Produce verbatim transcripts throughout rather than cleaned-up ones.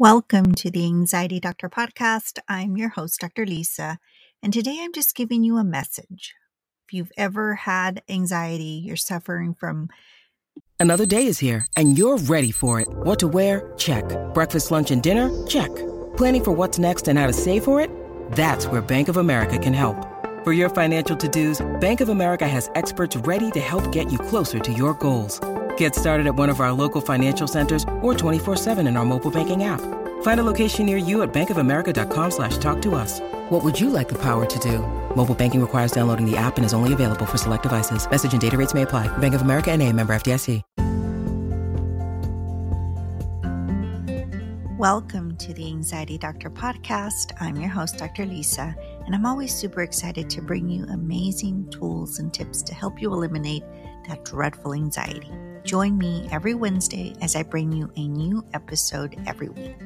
Welcome to the Anxiety Doctor Podcast. I'm your host, Doctor Lisa, and today I'm just giving you a message. If you've ever had anxiety, you're suffering from... Another day is here, and you're ready for it. What to wear? Check. Breakfast, lunch, and dinner? Check. Planning for what's next and how to save for it? That's where Bank of America can help. For your financial to-dos, Bank of America has experts ready to help get you closer to your goals. Get started at one of our local financial centers or twenty-four seven in our mobile banking app. Find a location near you at bankofamerica.com slash talk to us. What would you like the power to do? Mobile banking requires downloading the app and is only available for select devices. Message and data rates may apply. Bank of America N A, member F D I C. Welcome to the Anxiety Doctor Podcast. I'm your host, Doctor Lisa, and I'm always super excited to bring you amazing tools and tips to help you eliminate that dreadful anxiety. Join me every Wednesday as I bring you a new episode every week.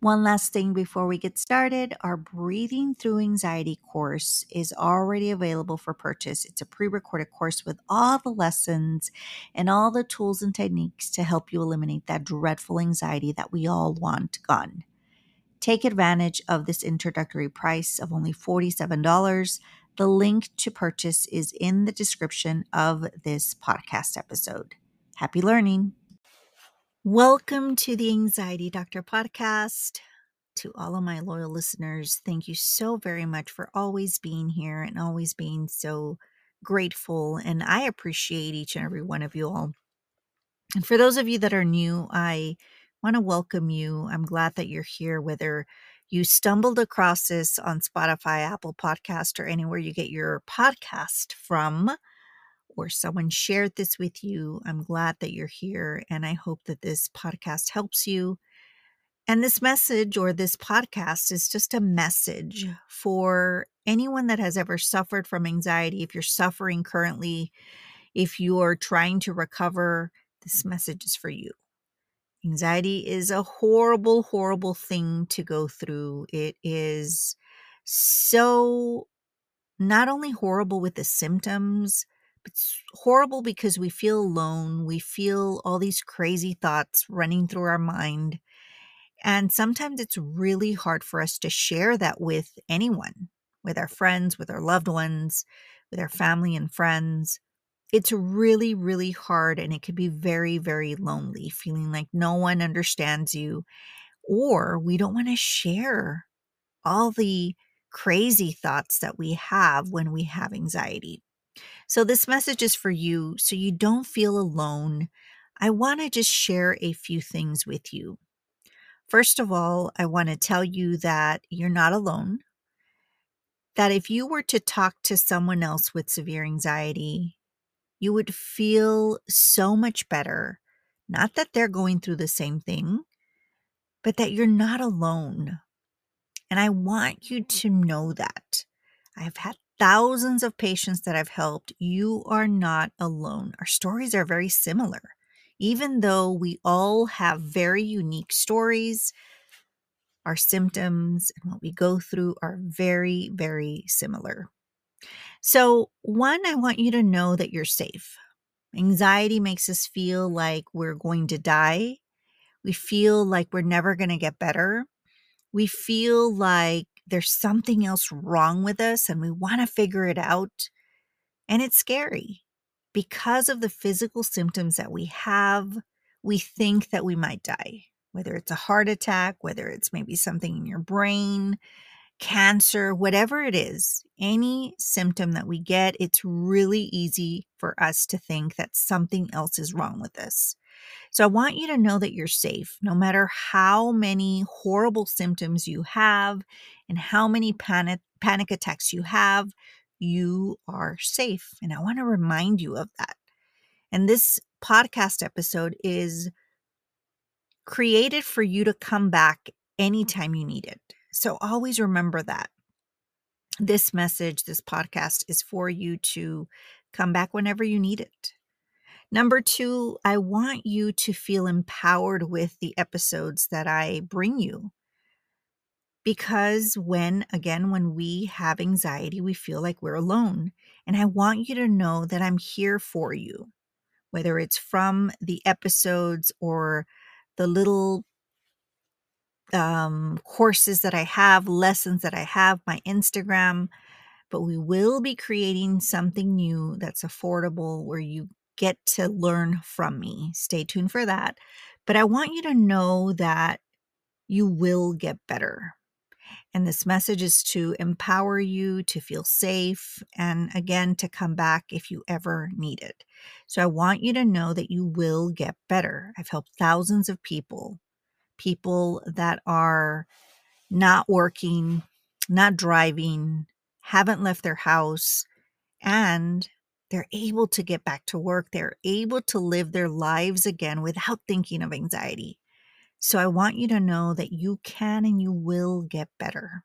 One last thing before we get started, our Breathing Through Anxiety course is already available for purchase. It's a pre-recorded course with all the lessons and all the tools and techniques to help you eliminate that dreadful anxiety that we all want gone. Take advantage of this introductory price of only forty-seven dollars. The link to purchase is in the description of this podcast episode. Happy learning. Welcome to the Anxiety Doctor Podcast. To all of my loyal listeners, thank you so very much for always being here and always being so grateful. And I appreciate each and every one of you all. And for those of you that are new, I want to welcome you. I'm glad that you're here, whether you stumbled across this on Spotify, Apple Podcasts, or anywhere you get your podcast from, or someone shared this with you. I'm glad that you're here, and I hope that this podcast helps you. And this message or this podcast is just a message for anyone that has ever suffered from anxiety. If you're suffering currently, if you're trying to recover, this message is for you. Anxiety is a horrible, horrible thing to go through. It is so not only horrible with the symptoms, but it's horrible because we feel alone. We feel all these crazy thoughts running through our mind. And sometimes it's really hard for us to share that with anyone, with our friends, with our loved ones, with our family and friends. It's really, really hard, and it can be very, very lonely, feeling like no one understands you, or we don't want to share all the crazy thoughts that we have when we have anxiety. So this message is for you, so you don't feel alone. I want to just share a few things with you. First of all, I want to tell you that you're not alone, that if you were to talk to someone else with severe anxiety, you would feel so much better. Not that they're going through the same thing, but that you're not alone. And I want you to know that. I've had thousands of patients that I've helped. You are not alone. Our stories are very similar. Even though we all have very unique stories, our symptoms and what we go through are very, very similar. So one, I want you to know that you're safe. Anxiety makes us feel like we're going to die. We feel like we're never going to get better. We feel like there's something else wrong with us and we want to figure it out. And it's scary because of the physical symptoms that we have. we think that we might die, whether it's a heart attack, whether it's maybe something in your brain, cancer, whatever it is, any symptom that we get, it's really easy for us to think that something else is wrong with us. So I want you to know that you're safe, no matter how many horrible symptoms you have and how many panic panic attacks you have, you are safe. And I want to remind you of that. And this podcast episode is created for you to come back anytime you need it. So always remember that. This message, this podcast is for you to come back whenever you need it. Number two, I want you to feel empowered with the episodes that I bring you. Because when, again, when we have anxiety, we feel like we're alone. And I want you to know that I'm here for you, whether it's from the episodes or the little um, courses that I have, lessons that I have, my Instagram. But we will be creating something new that's affordable where you get to learn from me. Stay tuned for that. But I want you to know that you will get better. And this message is to empower you to feel safe and, again, to come back if you ever need it. So I want you to know that you will get better. I've helped thousands of people, people that are not working, not driving, haven't left their house, and they're able to get back to work. They're able to live their lives again without thinking of anxiety. So I want you to know that you can and you will get better.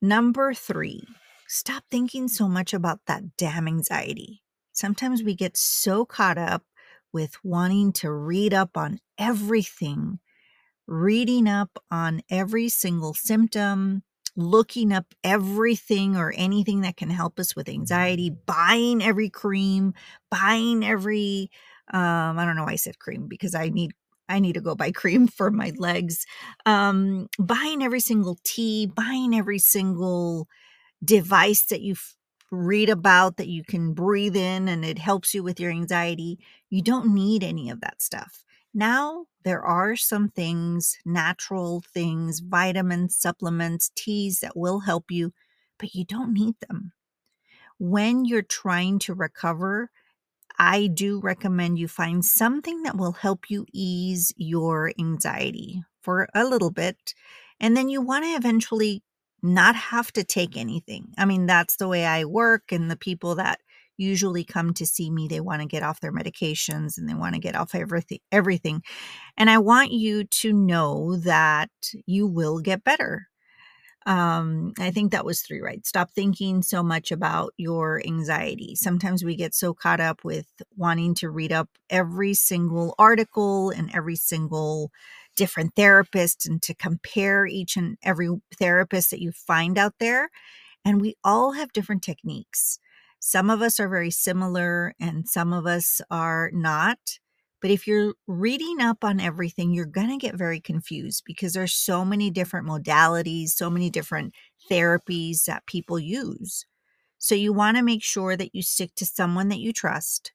Number three, stop thinking so much about that damn anxiety. Sometimes we get so caught up with wanting to read up on everything, reading up on every single symptom, looking up everything or anything that can help us with anxiety, buying every cream, buying every, um, I don't know why I said cream because I need I need to go buy cream for my legs, um, buying every single tea, buying every single device that you f- read about that you can breathe in and it helps you with your anxiety. You don't need any of that stuff. Now, there are some things, natural things, vitamins, supplements, teas that will help you, but you don't need them. When you're trying to recover, I do recommend you find something that will help you ease your anxiety for a little bit. And then you want to eventually not have to take anything. I mean, that's the way I work. And the people that usually come to see me, they want to get off their medications and they want to get off everything, everything. And I want you to know that you will get better. Um, I think that was three, right? Stop thinking so much about your anxiety. Sometimes we get so caught up with wanting to read up every single article and every single different therapist and to compare each and every therapist that you find out there. And we all have different techniques. Some of us are very similar and some of us are not. But if you're reading up on everything, you're going to get very confused because there's so many different modalities, so many different therapies that people use. So you want to make sure that you stick to someone that you trust.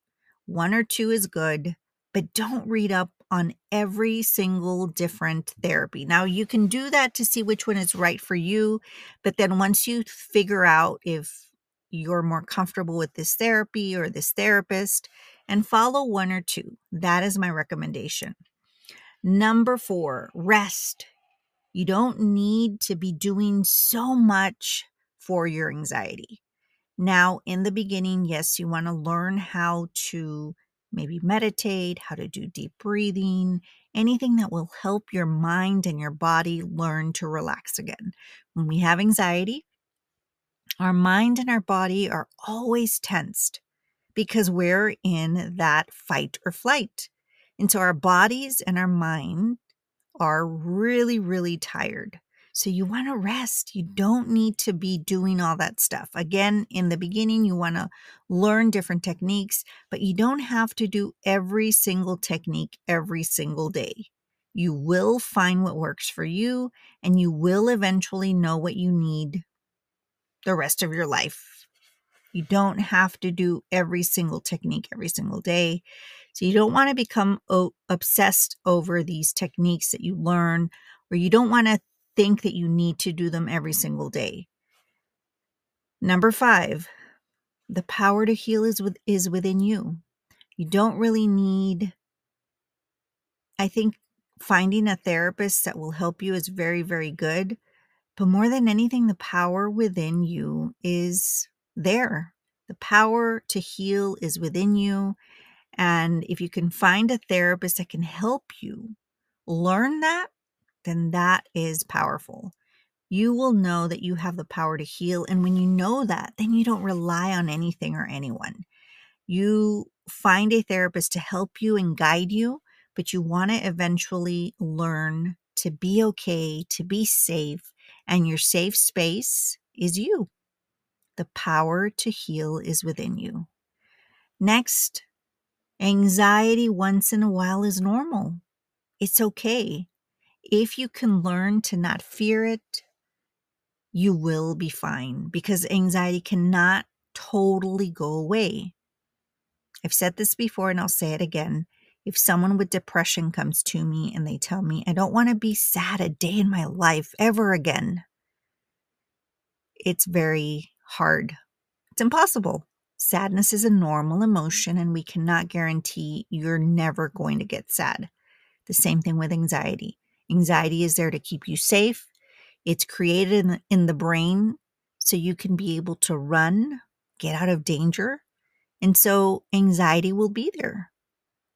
One or two is good, but don't read up on every single different therapy. Now, you can do that to see which one is right for you. But then once you figure out if you're more comfortable with this therapy or this therapist, and follow one or two. That is my recommendation. Number four, rest. You don't need to be doing so much for your anxiety. Now, in the beginning, yes, you want to learn how to maybe meditate, how to do deep breathing, anything that will help your mind and your body learn to relax again. When we have anxiety, our mind and our body are always tensed, because we're in that fight or flight. And so our bodies and our mind are really, really tired. So you want to rest. You don't need to be doing all that stuff. Again, in the beginning, you want to learn different techniques, but you don't have to do every single technique every single day. You will find what works for you, and you will eventually know what you need the rest of your life. You don't have to do every single technique every single day. So you don't want to become o- obsessed over these techniques that you learn, or you don't want to think that you need to do them every single day. Number five, the power to heal is with, is within you. You don't really need, I think finding a therapist that will help you is very, very good. But more than anything, the power within you is there. The power to heal is within you. And if you can find a therapist that can help you learn that, then that is powerful. You will know that you have the power to heal. And when you know that, then you don't rely on anything or anyone. You find a therapist to help you and guide you, but you want to eventually learn to be okay, to be safe, and your safe space is you. The power to heal is within you. Next, anxiety once in a while is normal. It's okay. If you can learn to not fear it, you will be fine, because anxiety cannot totally go away. I've said this before and I'll say it again. If someone with depression comes to me and they tell me, I don't want to be sad a day in my life ever again, it's very hard. It's impossible. Sadness is a normal emotion, and we cannot guarantee you're never going to get sad. The same thing with anxiety. Anxiety is there to keep you safe. It's created in the, in the brain so you can be able to run, get out of danger. And so anxiety will be there.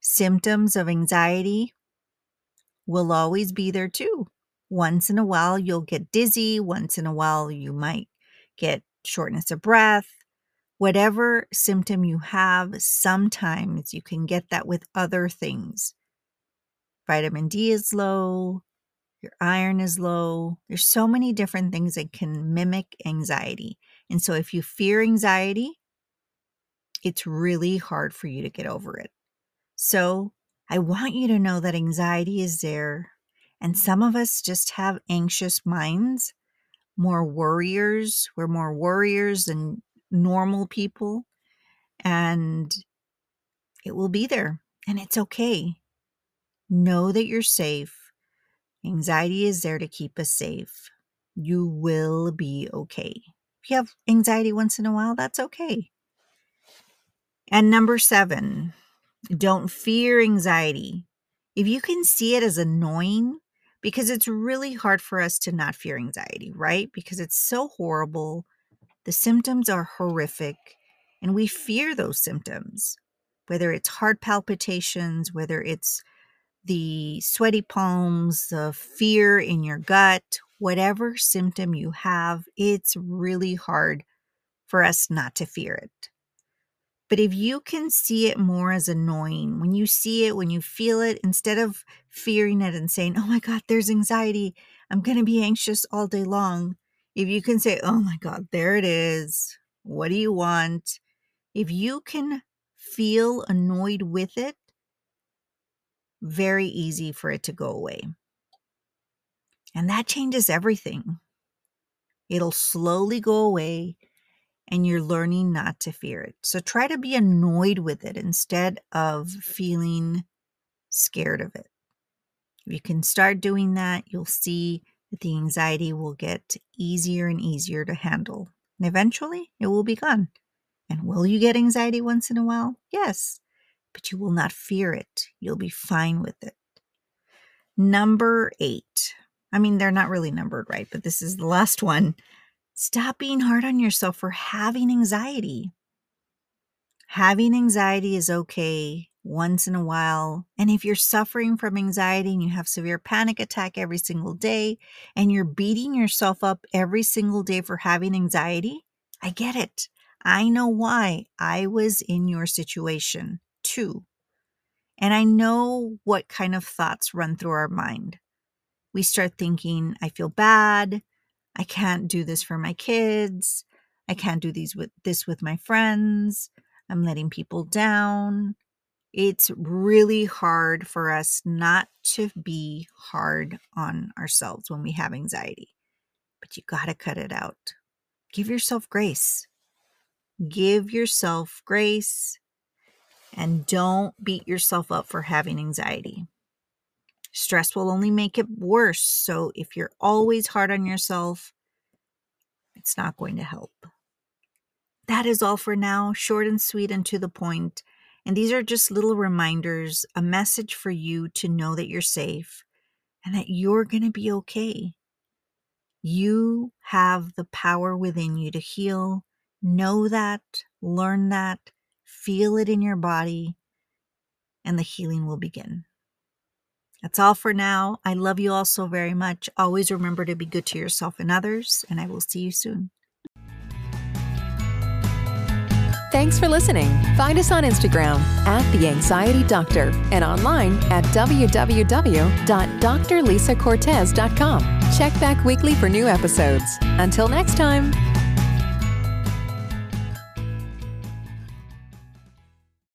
Symptoms of anxiety will always be there too. Once in a while, you'll get dizzy. Once in a while, you might get shortness of breath. Whatever symptom you have, sometimes you can get that with other things. Vitamin D is low. Your iron is low. There's so many different things that can mimic anxiety. And so if you fear anxiety, it's really hard for you to get over it. So I want you to know that anxiety is there. And some of us just have anxious minds, more worriers. We're more worriers than normal people. And it will be there. And it's okay. Know that you're safe. Anxiety is there to keep us safe. You will be okay. If you have anxiety once in a while, that's okay. And number seven, don't fear anxiety. If you can see it as annoying, because it's really hard for us to not fear anxiety, right? Because it's so horrible. The symptoms are horrific, and we fear those symptoms, whether it's heart palpitations, whether it's the sweaty palms, the fear in your gut, whatever symptom you have, it's really hard for us not to fear it. But if you can see it more as annoying, when you see it, when you feel it, instead of fearing it and saying, oh my God, there's anxiety, I'm going to be anxious all day long. If you can say, oh my God, there it is. What do you want? If you can feel annoyed with it, very easy for it to go away. And that changes everything. It'll slowly go away. And you're learning not to fear it. So try to be annoyed with it instead of feeling scared of it. If you can start doing that, you'll see that the anxiety will get easier and easier to handle. And eventually, it will be gone. And will you get anxiety once in a while? Yes, but you will not fear it. You'll be fine with it. Number eight. I mean, they're not really numbered, right? But this is the last one. Stop being hard on yourself for having anxiety. Having anxiety is okay once in a while. And if you're suffering from anxiety and you have severe panic attack every single day, and you're beating yourself up every single day for having anxiety, I get it. I know why. I was in your situation too. And I know what kind of thoughts run through our mind. We start thinking, I feel bad. I can't do this for my kids. I can't do these with this with my friends. I'm letting people down. It's really hard for us not to be hard on ourselves when we have anxiety. But you got to cut it out. Give yourself grace. Give yourself grace. And don't beat yourself up for having anxiety. Stress will only make it worse. So if you're always hard on yourself, it's not going to help. That is all for now, short and sweet and to the point. And these are just little reminders, a message for you to know that you're safe and that you're going to be okay. You have the power within you to heal. Know that, learn that, feel it in your body, and the healing will begin. That's all for now. I love you all so very much. Always remember to be good to yourself and others, and I will see you soon. Thanks for listening. Find us on Instagram at The Anxiety Doctor and online at w w w dot dr lisa cortez dot com. Check back weekly for new episodes. Until next time.